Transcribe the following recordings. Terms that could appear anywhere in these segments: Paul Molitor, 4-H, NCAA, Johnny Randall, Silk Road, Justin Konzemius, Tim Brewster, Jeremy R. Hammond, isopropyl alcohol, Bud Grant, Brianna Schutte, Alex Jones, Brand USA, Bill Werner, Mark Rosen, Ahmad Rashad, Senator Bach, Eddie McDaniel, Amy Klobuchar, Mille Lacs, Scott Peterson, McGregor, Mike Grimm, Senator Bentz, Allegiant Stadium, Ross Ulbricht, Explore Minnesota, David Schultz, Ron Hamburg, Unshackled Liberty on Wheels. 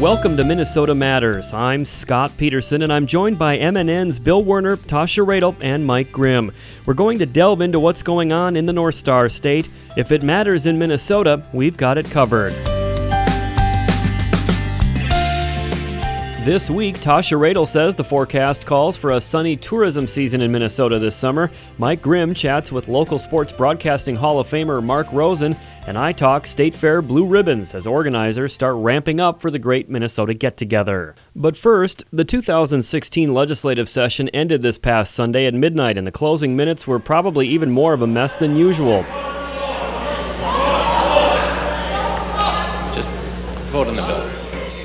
Welcome to Minnesota Matters. I'm Scott Peterson, and I'm joined by MNN's Bill Werner, Tasha Radel, and Mike Grimm. We're going to delve into what's going on in the North Star State. If it matters in Minnesota, we've got it covered. This week, Tasha Radel says the forecast calls for a sunny tourism season in Minnesota this summer. Mike Grimm chats with local sports broadcasting Hall of Famer Mark Rosen, and I talk State Fair Blue Ribbons as organizers start ramping up for the Great Minnesota Get-Together. But first, the 2016 legislative session ended this past Sunday at midnight, and the closing minutes were probably even more of a mess than usual. Just vote on the bill.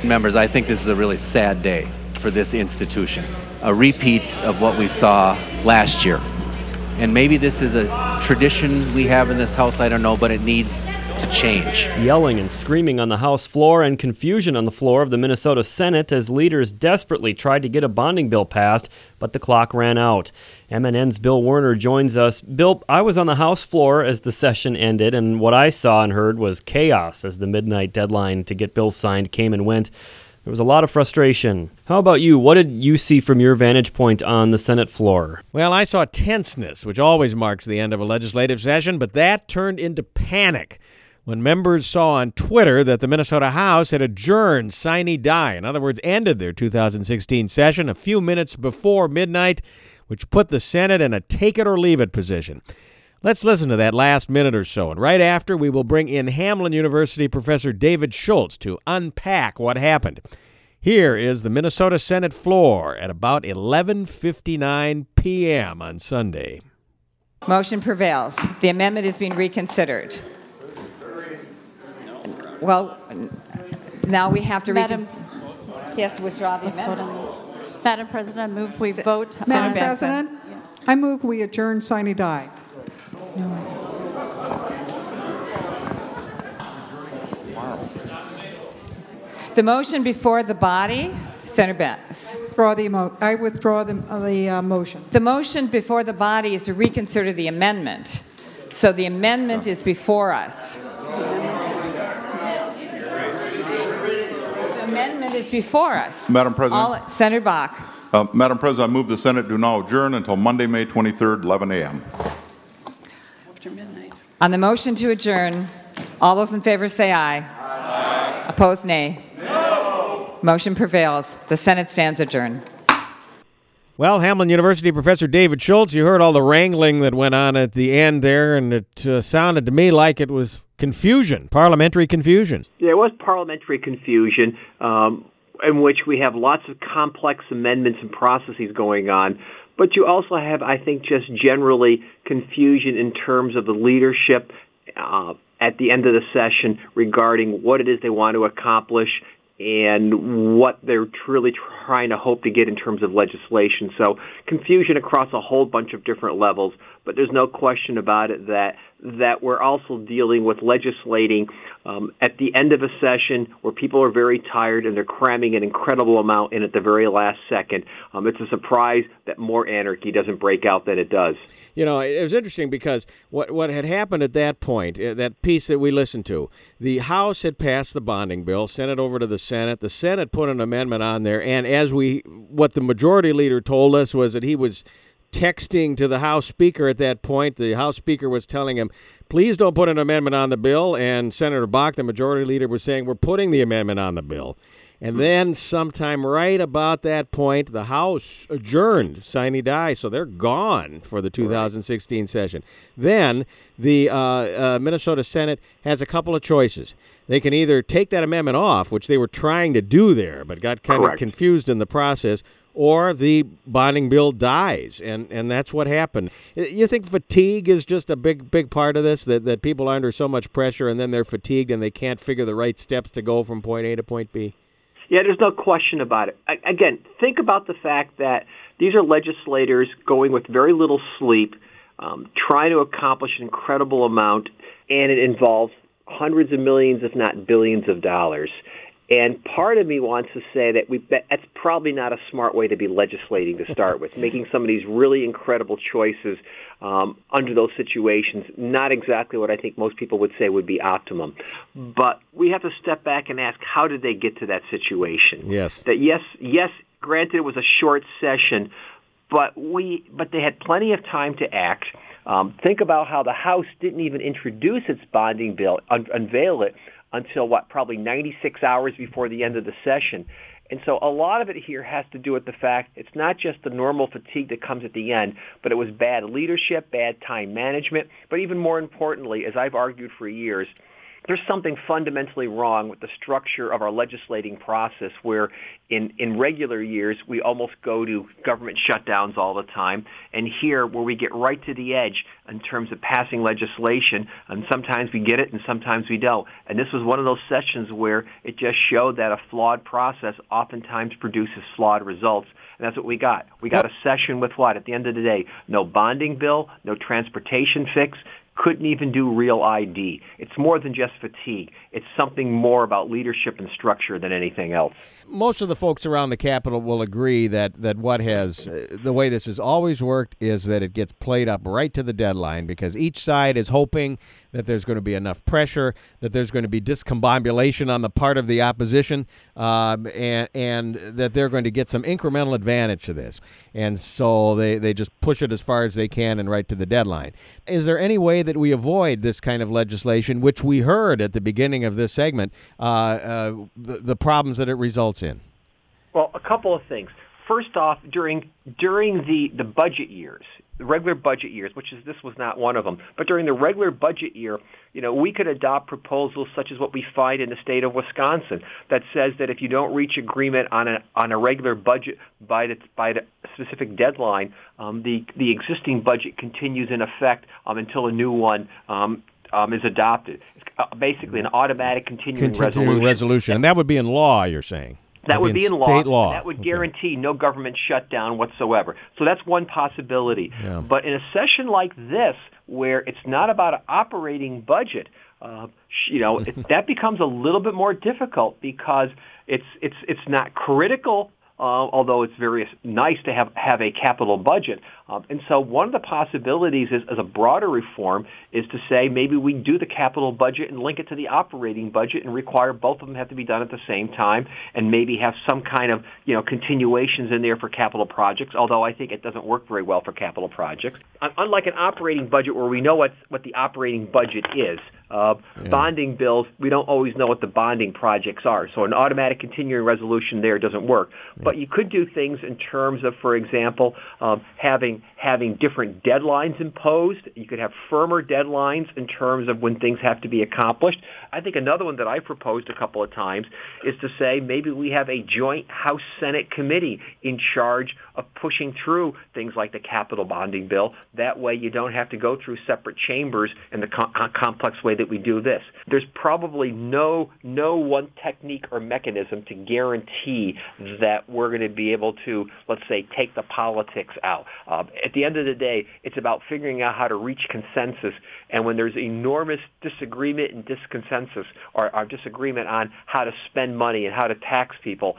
Members, I think this is a really sad day for this institution. A repeat of what we saw last year. And maybe this is a tradition we have in this house, I don't know, but it needs to change. Yelling and screaming on the House floor and confusion on the floor of the Minnesota Senate as leaders desperately tried to get a bonding bill passed, but the clock ran out. MNN's Bill Werner joins us. Bill, I was on the House floor as the session ended, and what I saw and heard was chaos as the midnight deadline to get bills signed came and went. There was a lot of frustration. How about you? What did you see from your vantage point on the Senate floor? Well, I saw tenseness, which always marks the end of a legislative session, but that turned into panic when members saw on Twitter that the Minnesota House had adjourned sine die, in other words, ended their 2016 session a few minutes before midnight, which put the Senate in a take-it-or-leave-it position. Let's listen to that last minute or so, and right after, we will bring in Hamline University Professor David Schultz to unpack what happened. Here is the Minnesota Senate floor at about 11:59 p.m. on Sunday. Motion prevails. The amendment is being reconsidered. Well, now we have to He has to withdraw the amendment. Madam President, I move we vote. Madam President, I move we adjourn sine die. No. Wow. The motion before the body, Senator Bentz. I withdraw the motion. The motion before the body is to reconsider the amendment. So the amendment is before us. The amendment is before us. Madam President. Senator Bach. Madam President, I move the Senate do now adjourn until Monday, May 23rd, 11 a.m. On the motion to adjourn, all those in favor say aye. Aye. Opposed, nay. No. Motion prevails. The Senate stands adjourned. Well, Hamline University Professor David Schultz, you heard all the wrangling that went on at the end there, and it sounded to me like it was confusion, parliamentary confusion. There was parliamentary confusion in which we have lots of complex amendments and processes going on. But you also have, I think, just generally confusion in terms of the leadership at the end of the session regarding what it is they want to accomplish and what they're truly trying to hope to get in terms of legislation. So confusion across a whole bunch of different levels. But there's no question about it that we're also dealing with legislating at the end of a session where people are very tired and they're cramming an incredible amount in at the very last second. It's a surprise that more anarchy doesn't break out than it does. You know, it was interesting because what had happened at that point, that piece that we listened to, the House had passed the bonding bill, sent it over to the Senate. The Senate put an amendment on there, and what the majority leader told us was that he was texting to the House Speaker at that point. The House Speaker was telling him, please don't put an amendment on the bill. And Senator Bach, the majority leader, was saying, we're putting the amendment on the bill. And then sometime right about that point, the House adjourned sine die, so they're gone for the 2016 session. Then the Minnesota Senate has a couple of choices. They can either take that amendment off, which they were trying to do there, but got kind of confused in the process, or the bonding bill dies, and that's what happened. You think fatigue is just a big part of this, that people are under so much pressure and then they're fatigued and they can't figure the right steps to go from point A to point B? Yeah, there's no question about it. Again, think about the fact that these are legislators going with very little sleep, trying to accomplish an incredible amount, and it involves hundreds of millions, if not billions of dollars. And part of me wants to say that that's probably not a smart way to be legislating to start with, making some of these really incredible choices under those situations, not exactly what I think most people would say would be optimum. But we have to step back and ask, how did they get to that situation? Yes. That yes, granted it was a short session, but they had plenty of time to act. Think about how the House didn't even introduce its bonding bill, unveil it, until, probably 96 hours before the end of the session. And so a lot of it here has to do with the fact it's not just the normal fatigue that comes at the end, but it was bad leadership, bad time management. But even more importantly, as I've argued for years, there's something fundamentally wrong with the structure of our legislating process where in regular years we almost go to government shutdowns all the time, and here where we get right to the edge in terms of passing legislation, and sometimes we get it and sometimes we don't. And this was one of those sessions where it just showed that a flawed process oftentimes produces flawed results, and that's what we got. We got a session with at the end of the day, no bonding bill, no transportation fix, couldn't even do real ID. It's more than just fatigue. It's something more about leadership and structure than anything else. Most of the folks around the Capitol will agree that the way this has always worked is that it gets played up right to the deadline because each side is hoping that there's going to be enough pressure, that there's going to be discombobulation on the part of the opposition, and that they're going to get some incremental advantage to this. And so they just push it as far as they can and right to the deadline. Is there any way that we avoid this kind of legislation, which we heard at the beginning of this segment, the problems that it results in? Well, a couple of things. First off, during the budget years, the regular budget years, this was not one of them, but during the regular budget year, we could adopt proposals such as what we find in the state of Wisconsin that says that if you don't reach agreement on a regular budget by the specific deadline, the existing budget continues in effect until a new one is adopted. It's basically an automatic continuing resolution. And that would be in law, you're saying? That would be in law. That would guarantee no government shutdown whatsoever. So that's one possibility. Yeah. But in a session like this, where it's not about an operating budget, that becomes a little bit more difficult because it's not critical. Although it's very nice to have a capital budget. And so one of the possibilities as a broader reform is to say maybe we do the capital budget and link it to the operating budget and require both of them have to be done at the same time and maybe have some kind of continuations in there for capital projects, although I think it doesn't work very well for capital projects. Unlike an operating budget where we know what the operating budget is, bonding bills, we don't always know what the bonding projects are. So an automatic continuing resolution there doesn't work. But you could do things in terms of, for example, having different deadlines imposed. You could have firmer deadlines in terms of when things have to be accomplished. I think another one that I proposed a couple of times is to say maybe we have a joint House-Senate committee in charge of pushing through things like the capital bonding bill. That way you don't have to go through separate chambers in the complex way that we do this. There's probably no one technique or mechanism to guarantee that we're going to be able to, let's say, take the politics out. At the end of the day, it's about figuring out how to reach consensus. And when there's enormous disagreement and disconsensus or disagreement on how to spend money and how to tax people,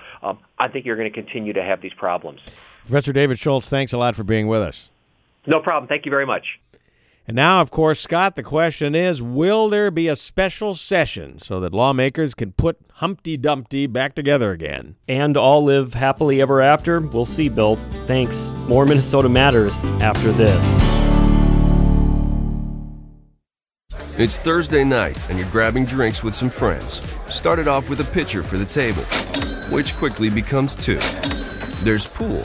I think you're going to continue to have these problems. Professor David Schultz, thanks a lot for being with us. No problem. Thank you very much. And now, of course, Scott, the question is, will there be a special session so that lawmakers can put Humpty Dumpty back together again? And all live happily ever after? We'll see, Bill. Thanks. More Minnesota Matters after this. It's Thursday night, and you're grabbing drinks with some friends. Started off with a pitcher for the table, which quickly becomes two. There's pool.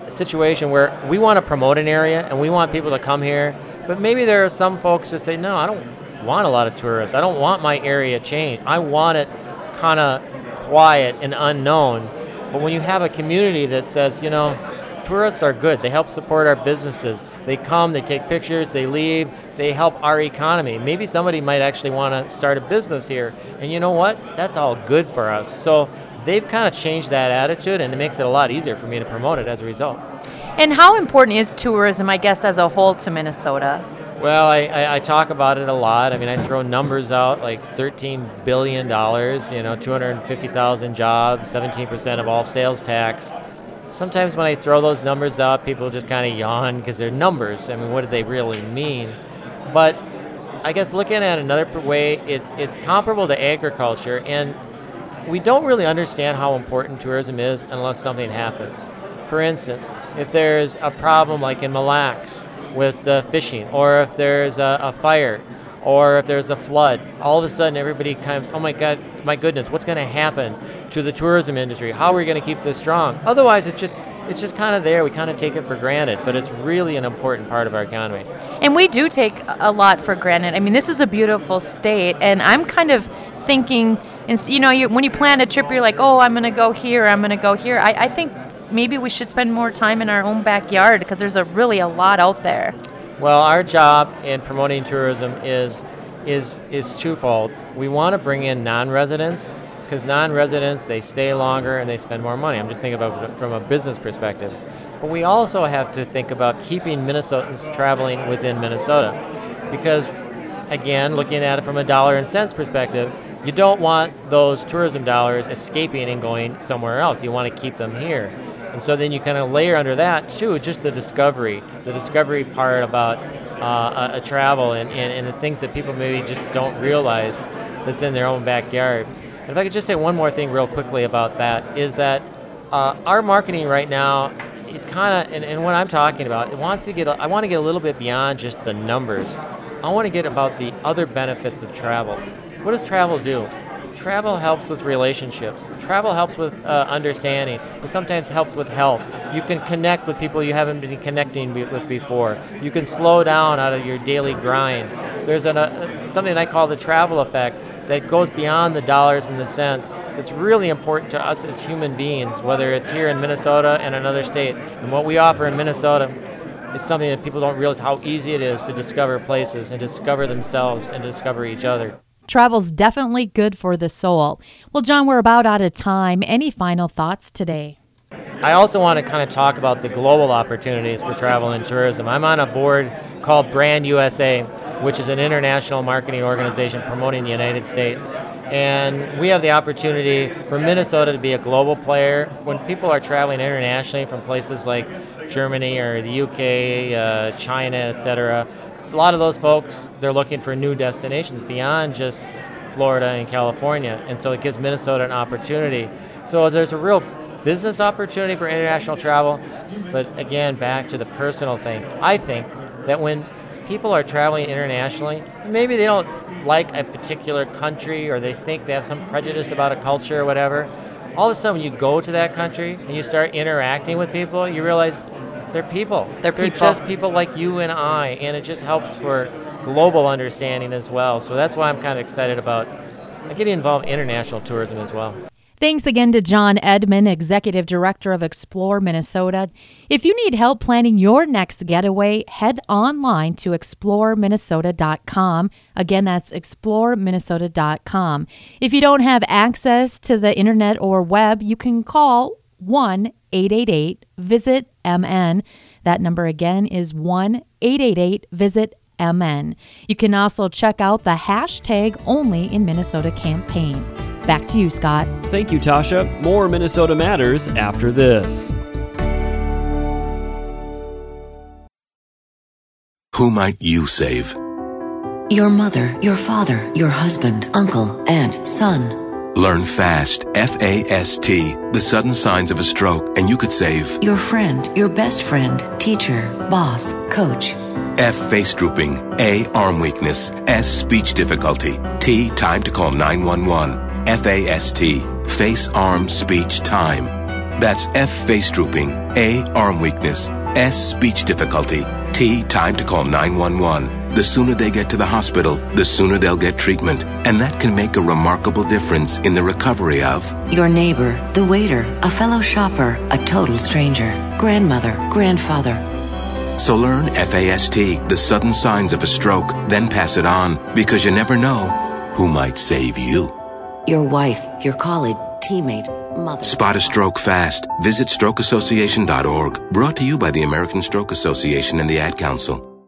situation where we want to promote an area and we want people to come here, but maybe there are some folks that say, no, I don't want a lot of tourists. I don't want my area changed. I want it kind of quiet and unknown. But when you have a community that says, you know, tourists are good. They help support our businesses. They come, they take pictures, they leave, they help our economy. Maybe somebody might actually want to start a business here. And you know what? That's all good for us. So they've kind of changed that attitude, and it makes it a lot easier for me to promote it as a result. And how important is tourism, I guess, as a whole to Minnesota? Well, I talk about it a lot. I mean, I throw numbers out like $13 billion, 250,000 jobs, 17% of all sales tax. Sometimes when I throw those numbers up, people just kind of yawn because they're numbers. I mean, what do they really mean? But I guess looking at another way, it's comparable to agriculture, and we don't really understand how important tourism is unless something happens. For instance, if there's a problem like in Mille Lacs with the fishing, or if there's a fire, or if there's a flood, all of a sudden everybody comes, oh my God, my goodness, what's going to happen to the tourism industry? How are we going to keep this strong? Otherwise, it's just kind of there. We kind of take it for granted, but it's really an important part of our economy. And we do take a lot for granted. I mean, this is a beautiful state, and I'm kind of thinking, when you plan a trip, you're like, oh, I'm going to go here, I'm going to go here. I think maybe we should spend more time in our own backyard because there's really a lot out there. Well, our job in promoting tourism is twofold. We want to bring in non-residents because non-residents, they stay longer and they spend more money. I'm just thinking about it from a business perspective. But we also have to think about keeping Minnesotans traveling within Minnesota because, again, looking at it from a dollar and cents perspective, you don't want those tourism dollars escaping and going somewhere else. You want to keep them here. And so then you kind of layer under that, too, just the discovery part about travel and the things that people maybe just don't realize that's in their own backyard. And if I could just say one more thing real quickly about that, is that our marketing right now is kind of, and what I'm talking about, I want to get a little bit beyond just the numbers. I want to get about the other benefits of travel. What does travel do? Travel helps with relationships. Travel helps with understanding. It sometimes helps with health. You can connect with people you haven't been connecting with before. You can slow down out of your daily grind. There's something I call the travel effect that goes beyond the dollars and the cents. It's really important to us as human beings, whether it's here in Minnesota and another state. And what we offer in Minnesota is something that people don't realize how easy it is to discover places and discover themselves and discover each other. Travel's definitely good for the soul. Well, John, we're about out of time. Any final thoughts today? I also want to kind of talk about the global opportunities for travel and tourism. I'm on a board called Brand USA, which is an international marketing organization promoting the United States. And we have the opportunity for Minnesota to be a global player. When people are traveling internationally from places like Germany or the UK, China, etc., a lot of those folks, they're looking for new destinations beyond just Florida and California. And so it gives Minnesota an opportunity. So there's a real business opportunity for international travel. But again, back to the personal thing. I think that when people are traveling internationally, maybe they don't like a particular country, or they think they have some prejudice about a culture or whatever. All of a sudden, when you go to that country and you start interacting with people, you realize they're people. They're just people like you and I, and it just helps for global understanding as well. So that's why I'm kind of excited about getting involved in international tourism as well. Thanks again to John Edmond, Executive Director of Explore Minnesota. If you need help planning your next getaway, head online to exploreminnesota.com. Again, that's exploreminnesota.com. If you don't have access to the internet or web, you can call 1-888-VISIT-MN. That number again is 1-888-VISIT-MN. You can also check out the hashtag Only in Minnesota campaign. Back to you, Scott. Thank you, Tasha. More Minnesota Matters after this. Who might you save? Your mother, your father, your husband, uncle, aunt, son. Learn FAST, F-A-S-T, the sudden signs of a stroke, and you could save your friend, your best friend, teacher, boss, coach. F, face drooping. A, arm weakness. S, speech difficulty. T, time to call 911. FAST, face, arm, speech, time. That's F, face drooping. A, arm weakness. S, speech difficulty. T, time to call 911. The sooner they get to the hospital, the sooner they'll get treatment. And that can make a remarkable difference in the recovery of your neighbor, the waiter, a fellow shopper, a total stranger, grandmother, grandfather. So learn FAST, the sudden signs of a stroke, then pass it on, because you never know who might save you. Your wife, your colleague, teammate, mother. Spot a stroke fast. Visit strokeassociation.org. Brought to you by the American Stroke Association and the Ad Council.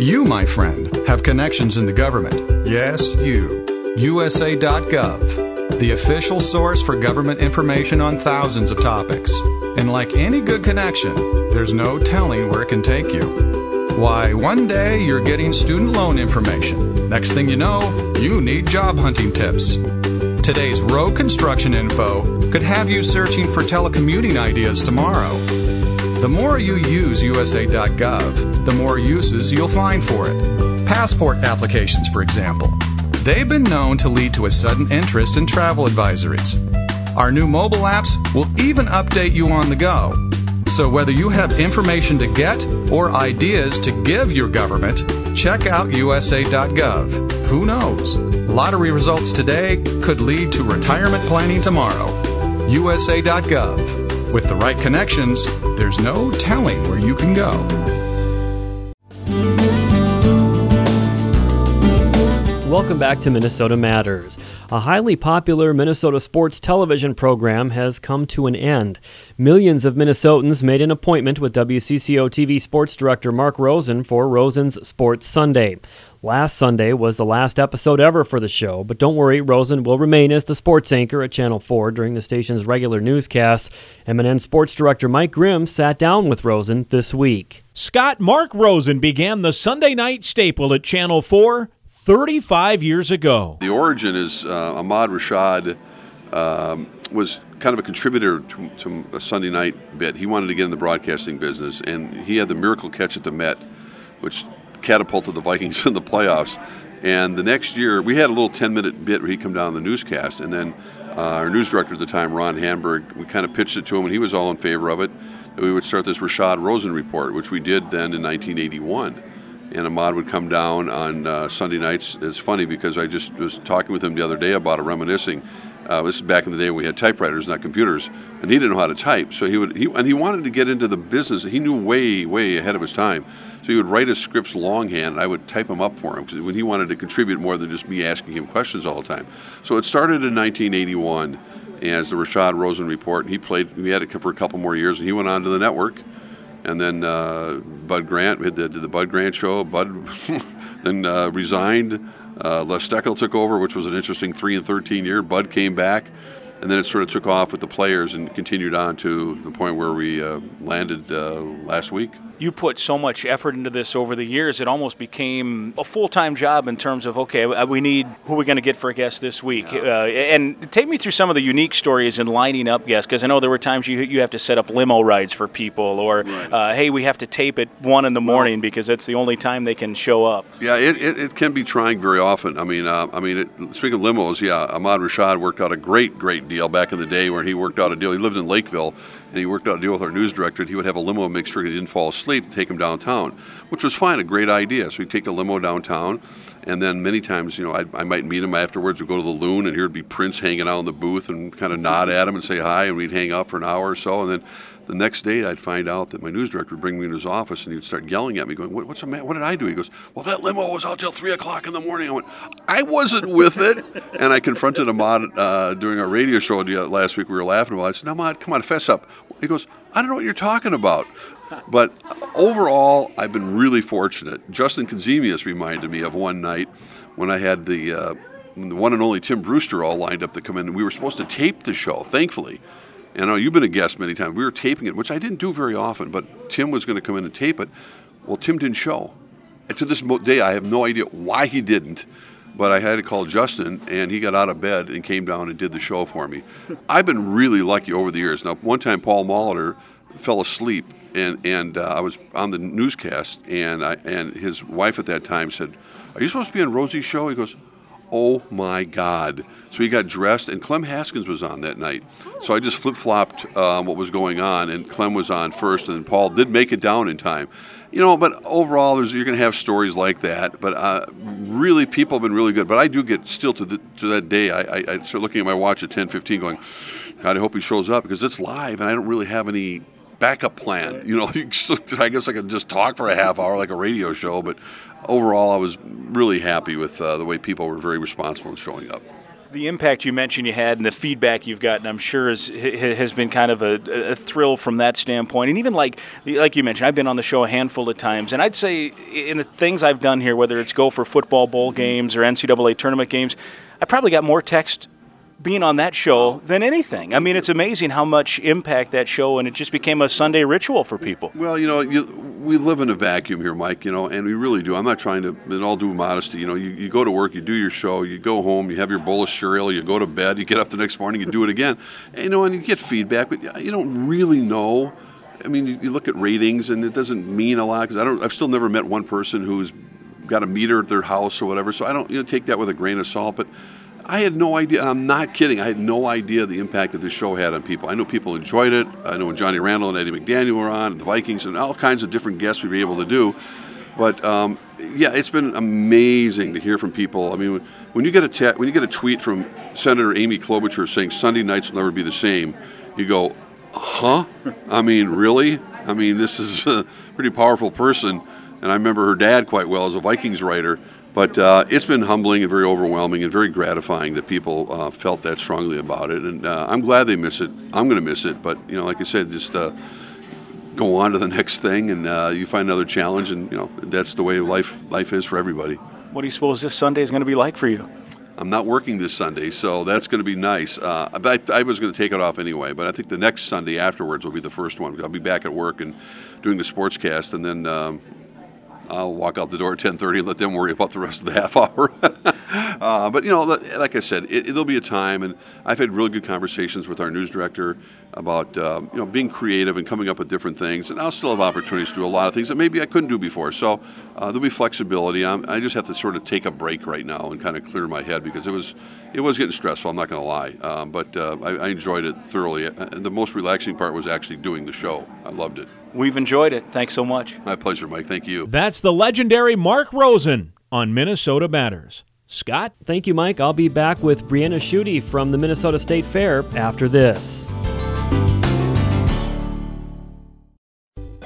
You, my friend, have connections in the government. Yes, you. USA.gov, the official source for government information on thousands of topics. And like any good connection, there's no telling where it can take you. Why, one day you're getting student loan information. Next thing you know, you need job hunting tips. Today's road construction info could have you searching for telecommuting ideas tomorrow. The more you use USA.gov, the more uses you'll find for it. Passport applications, for example. They've been known to lead to a sudden interest in travel advisories. Our new mobile apps will even update you on the go. So whether you have information to get or ideas to give your government, check out USA.gov. Who knows? Lottery results today could lead to retirement planning tomorrow. USA.gov. With the right connections, there's no telling where you can go. Welcome back to Minnesota Matters. A highly popular Minnesota sports television program has come to an end. Millions of Minnesotans made an appointment with WCCO-TV sports director Mark Rosen for Rosen's Sports Sunday. Last Sunday was the last episode ever for the show, but don't worry, Rosen will remain as the sports anchor at Channel 4 during the station's regular newscasts. MNN sports director Mike Grimm sat down with Rosen this week. Scott, Mark Rosen began the Sunday night staple at Channel 4 35 years ago. The origin is Ahmad Rashad was kind of a contributor to a Sunday night bit. He wanted to get in the broadcasting business, and he had the miracle catch at the Met, which catapulted the Vikings in the playoffs. And the next year, we had a little 10-minute bit where he'd come down on the newscast, and then our news director at the time, Ron Hamburg, we kind of pitched it to him, and he was all in favor of it, that we would start this Rashad Rosen Report, which we did then in 1981. And Ahmad would come down on Sunday nights. It's funny because I just was talking with him the other day about it, reminiscing. This is back in the day when we had typewriters, not computers, and he didn't know how to type. So he wanted to get into the business. He knew way, way ahead of his time. So he would write his scripts longhand, and I would type them up for him because when he wanted to contribute more than just me asking him questions all the time. So it started in 1981, as the Rashad Rosen report. And he played, we had it for a couple more years, and he went on to the network. And then Bud Grant did the Bud Grant show. Bud then resigned. Les Steckel took over, which was an interesting 3- and 13- year. Bud came back, and then it sort of took off with the players and continued on to the point where we landed last week. You put so much effort into this over the years, it almost became a full-time job in terms of, okay, we need, who are we going to get for a guest this week? Yeah. And take me through some of the unique stories in lining up guests, because I know there were times you have to set up limo rides for people, or, right. Hey, we have to tape at 1 in the morning because that's the only time they can show up. Yeah, it can be trying very often. Speaking of limos, Ahmad Rashad worked out a great deal back in the day where he worked out a deal. He lived in Lakeville, and he worked out a deal with our news director. He would have a limo and make sure he didn't fall asleep, take him downtown, which was fine, a great idea. So we'd take a limo downtown, and then many times, I might meet him afterwards. We'd go to the Loon, and here would be Prince hanging out in the booth and kind of nod at him and say hi, and we'd hang out for an hour or so. And then the next day, I'd find out that my news director would bring me into his office, and he'd start yelling at me, going, "What's the matter? What did I do?" He goes, "Well, that limo was out till 3:00 in the morning." I went, "I wasn't with it," and I confronted Ahmad during our radio show last week. We were laughing about it. I said, "Ahmad, come on, fess up." He goes, "I don't know what you're talking about." But overall, I've been really fortunate. Justin Konzemius reminded me of one night when I had the one and only Tim Brewster all lined up to come in, and we were supposed to tape the show. Thankfully. And I know you've been a guest many times. We were taping it, which I didn't do very often, but Tim was going to come in and tape it. Well, Tim didn't show. And to this day, I have no idea why he didn't, but I had to call Justin, and he got out of bed and came down and did the show for me. I've been really lucky over the years. Now, one time Paul Molitor fell asleep, and I was on the newscast, and his wife at that time said, "Are you supposed to be on Rosie's show?" He goes, "Oh my God." So he got dressed, and Clem Haskins was on that night. So I just flip-flopped what was going on, and Clem was on first, and Paul did make it down in time. But overall, you're going to have stories like that. But really, people have been really good. But I do get still to that day, I start looking at my watch at 10:15 going, "God, I hope he shows up," because it's live, and I don't really have any backup plan. I guess I could just talk for a half hour like a radio show, but overall, I was really happy with the way people were very responsible in showing up. The impact you mentioned you had and the feedback you've gotten, I'm sure, has been kind of a thrill from that standpoint. And even like you mentioned, I've been on the show a handful of times, and I'd say in the things I've done here, whether it's go for football bowl games or NCAA tournament games, I probably got more text being on that show than anything. It's amazing how much impact that show, and it just became a Sunday ritual for people. Well, we live in a vacuum here, Mike, and we really do. I'm not trying to, in all due modesty, you go to work, you do your show, you go home, you have your bowl of cereal, you go to bed, you get up the next morning, you do it again, and you get feedback, but you don't really know. You look at ratings, and it doesn't mean a lot, because I've still never met one person who's got a meter at their house or whatever, so I don't take that with a grain of salt, but I had no idea, and I'm not kidding, I had no idea the impact that this show had on people. I know people enjoyed it. I know when Johnny Randall and Eddie McDaniel were on, and the Vikings, and all kinds of different guests we were able to do. But, it's been amazing to hear from people. When you get a tweet from Senator Amy Klobuchar saying Sunday nights will never be the same, you go, huh? Really? This is a pretty powerful person, and I remember her dad quite well as a Vikings writer. But it's been humbling and very overwhelming and very gratifying that people felt that strongly about it. And I'm glad they miss it. I'm going to miss it. But, like I said, just go on to the next thing, and you find another challenge. And, that's the way life is for everybody. What do you suppose this Sunday is going to be like for you? I'm not working this Sunday, so that's going to be nice. I was going to take it off anyway, but I think the next Sunday afterwards will be the first one. I'll be back at work and doing the sportscast, and then I'll walk out the door at 10:30 and let them worry about the rest of the half hour. But, like I said, there'll be a time, and I've had really good conversations with our news director about, being creative and coming up with different things, and I'll still have opportunities to do a lot of things that maybe I couldn't do before. So there'll be flexibility. I just have to sort of take a break right now and kind of clear my head, because it was getting stressful, I'm not going to lie. But I enjoyed it thoroughly. And the most relaxing part was actually doing the show. I loved it. We've enjoyed it. Thanks so much. My pleasure, Mike. Thank you. That's the legendary Mark Rosen on Minnesota Matters. Scott? Thank you, Mike. I'll be back with Brianna Schutte from the Minnesota State Fair after this.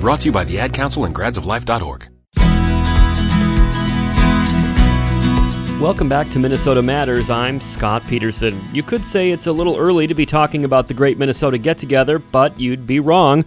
Brought to you by the Ad Council and gradsoflife.org. Welcome back to Minnesota Matters. I'm Scott Peterson. You could say it's a little early to be talking about the Great Minnesota Get-Together, but you'd be wrong.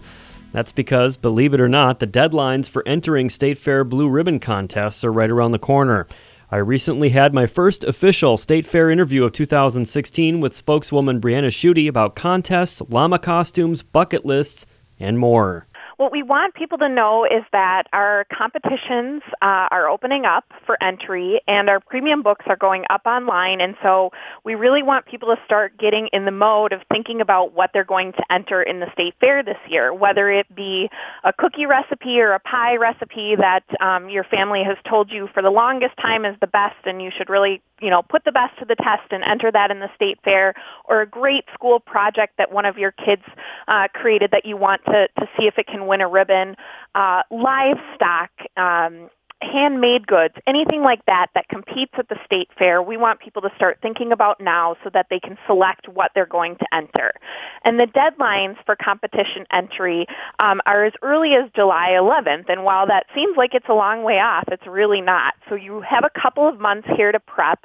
That's because, believe it or not, the deadlines for entering State Fair Blue Ribbon contests are right around the corner. I recently had my first official State Fair interview of 2016 with spokeswoman Brianna Schutte about contests, llama costumes, bucket lists, and more. What we want people to know is that our competitions are opening up for entry, and our premium books are going up online, and so we really want people to start getting in the mode of thinking about what they're going to enter in the State Fair this year, whether it be a cookie recipe or a pie recipe that your family has told you for the longest time is the best, and you should really put the best to the test and enter that in the State Fair, or a great school project that one of your kids created that you want to see if it can win a ribbon, livestock, handmade goods, anything like that that competes at the State Fair. We want people to start thinking about now so that they can select what they're going to enter. And the deadlines for competition entry are as early as July 11th. And while that seems like it's a long way off, it's really not. So you have a couple of months here to prep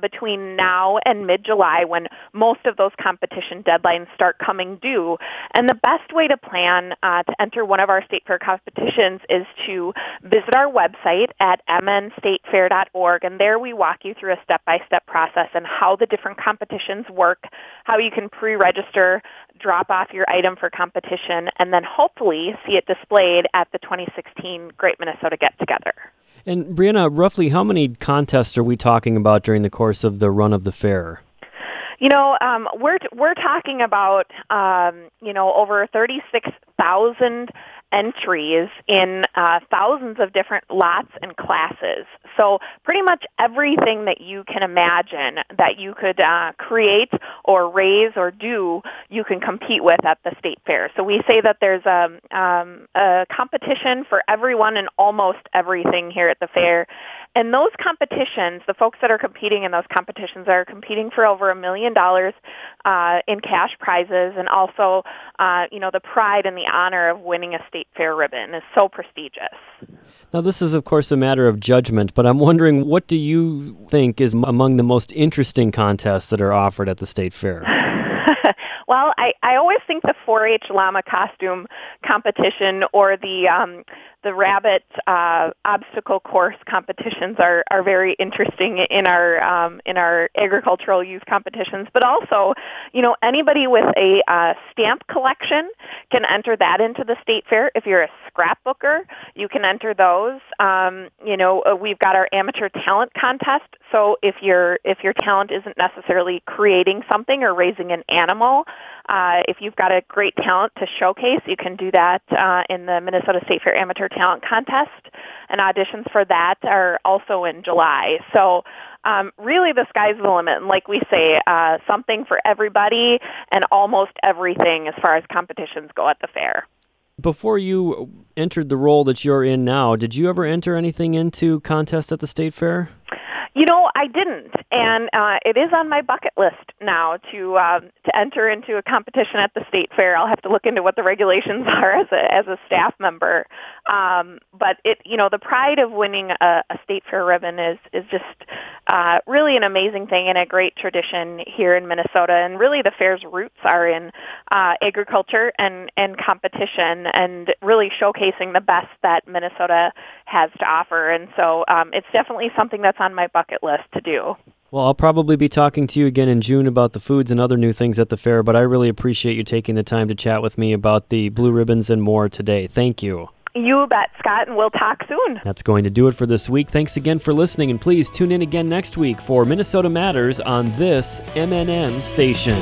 between now and mid-July, when most of those competition deadlines start coming due. And the best way to plan to enter one of our State Fair competitions is to visit our website at mnstatefair.org, and there we walk you through a step-by-step process and how the different competitions work, how you can pre-register, drop off your item for competition, and then hopefully see it displayed at the 2016 Great Minnesota Get-Together. And Brianna, roughly how many contests are we talking about during the course of the run of the fair? We're talking about, over 36,000 entries in thousands of different lots and classes. So pretty much everything that you can imagine that you could create or raise or do, you can compete with at the State Fair. So we say that there's a competition for everyone and almost everything here at the fair. And those competitions, the folks that are competing in those competitions are competing for over $1 million in cash prizes, and also, the pride and the honor of winning a State Fair ribbon is so prestigious. Now, this is, of course, a matter of judgment, but I'm wondering, what do you think is among the most interesting contests that are offered at the State Fair? Well, I always think the 4-H llama costume competition or the rabbit obstacle course competitions are very interesting in our agricultural youth competitions. But also, anybody with a stamp collection can enter that into the State Fair. If you're a scrapbooker, you can enter those. We've got our amateur talent contest. So if your talent isn't necessarily creating something or raising an animal, if you've got a great talent to showcase, you can do that in the Minnesota State Fair Amateur Talent Contest, and auditions for that are also in July. So really the sky's the limit, and like we say, something for everybody and almost everything as far as competitions go at the fair. Before you entered the role that you're in now, did you ever enter anything into contest at the State Fair? I didn't, and it is on my bucket list now to enter into a competition at the State Fair. I'll have to look into what the regulations are as a staff member. But the pride of winning a State Fair ribbon is just really an amazing thing and a great tradition here in Minnesota. And really, the fair's roots are in agriculture and competition, and really showcasing the best that Minnesota has to offer. And so, it's definitely something that's on my bucket list to do. Well, I'll probably be talking to you again in June about the foods and other new things at the fair, but I really appreciate you taking the time to chat with me about the blue ribbons and more today. Thank you. You bet, Scott, and we'll talk soon. That's going to do it for this week. Thanks again for listening, and please tune in again next week for Minnesota Matters on this MNN station.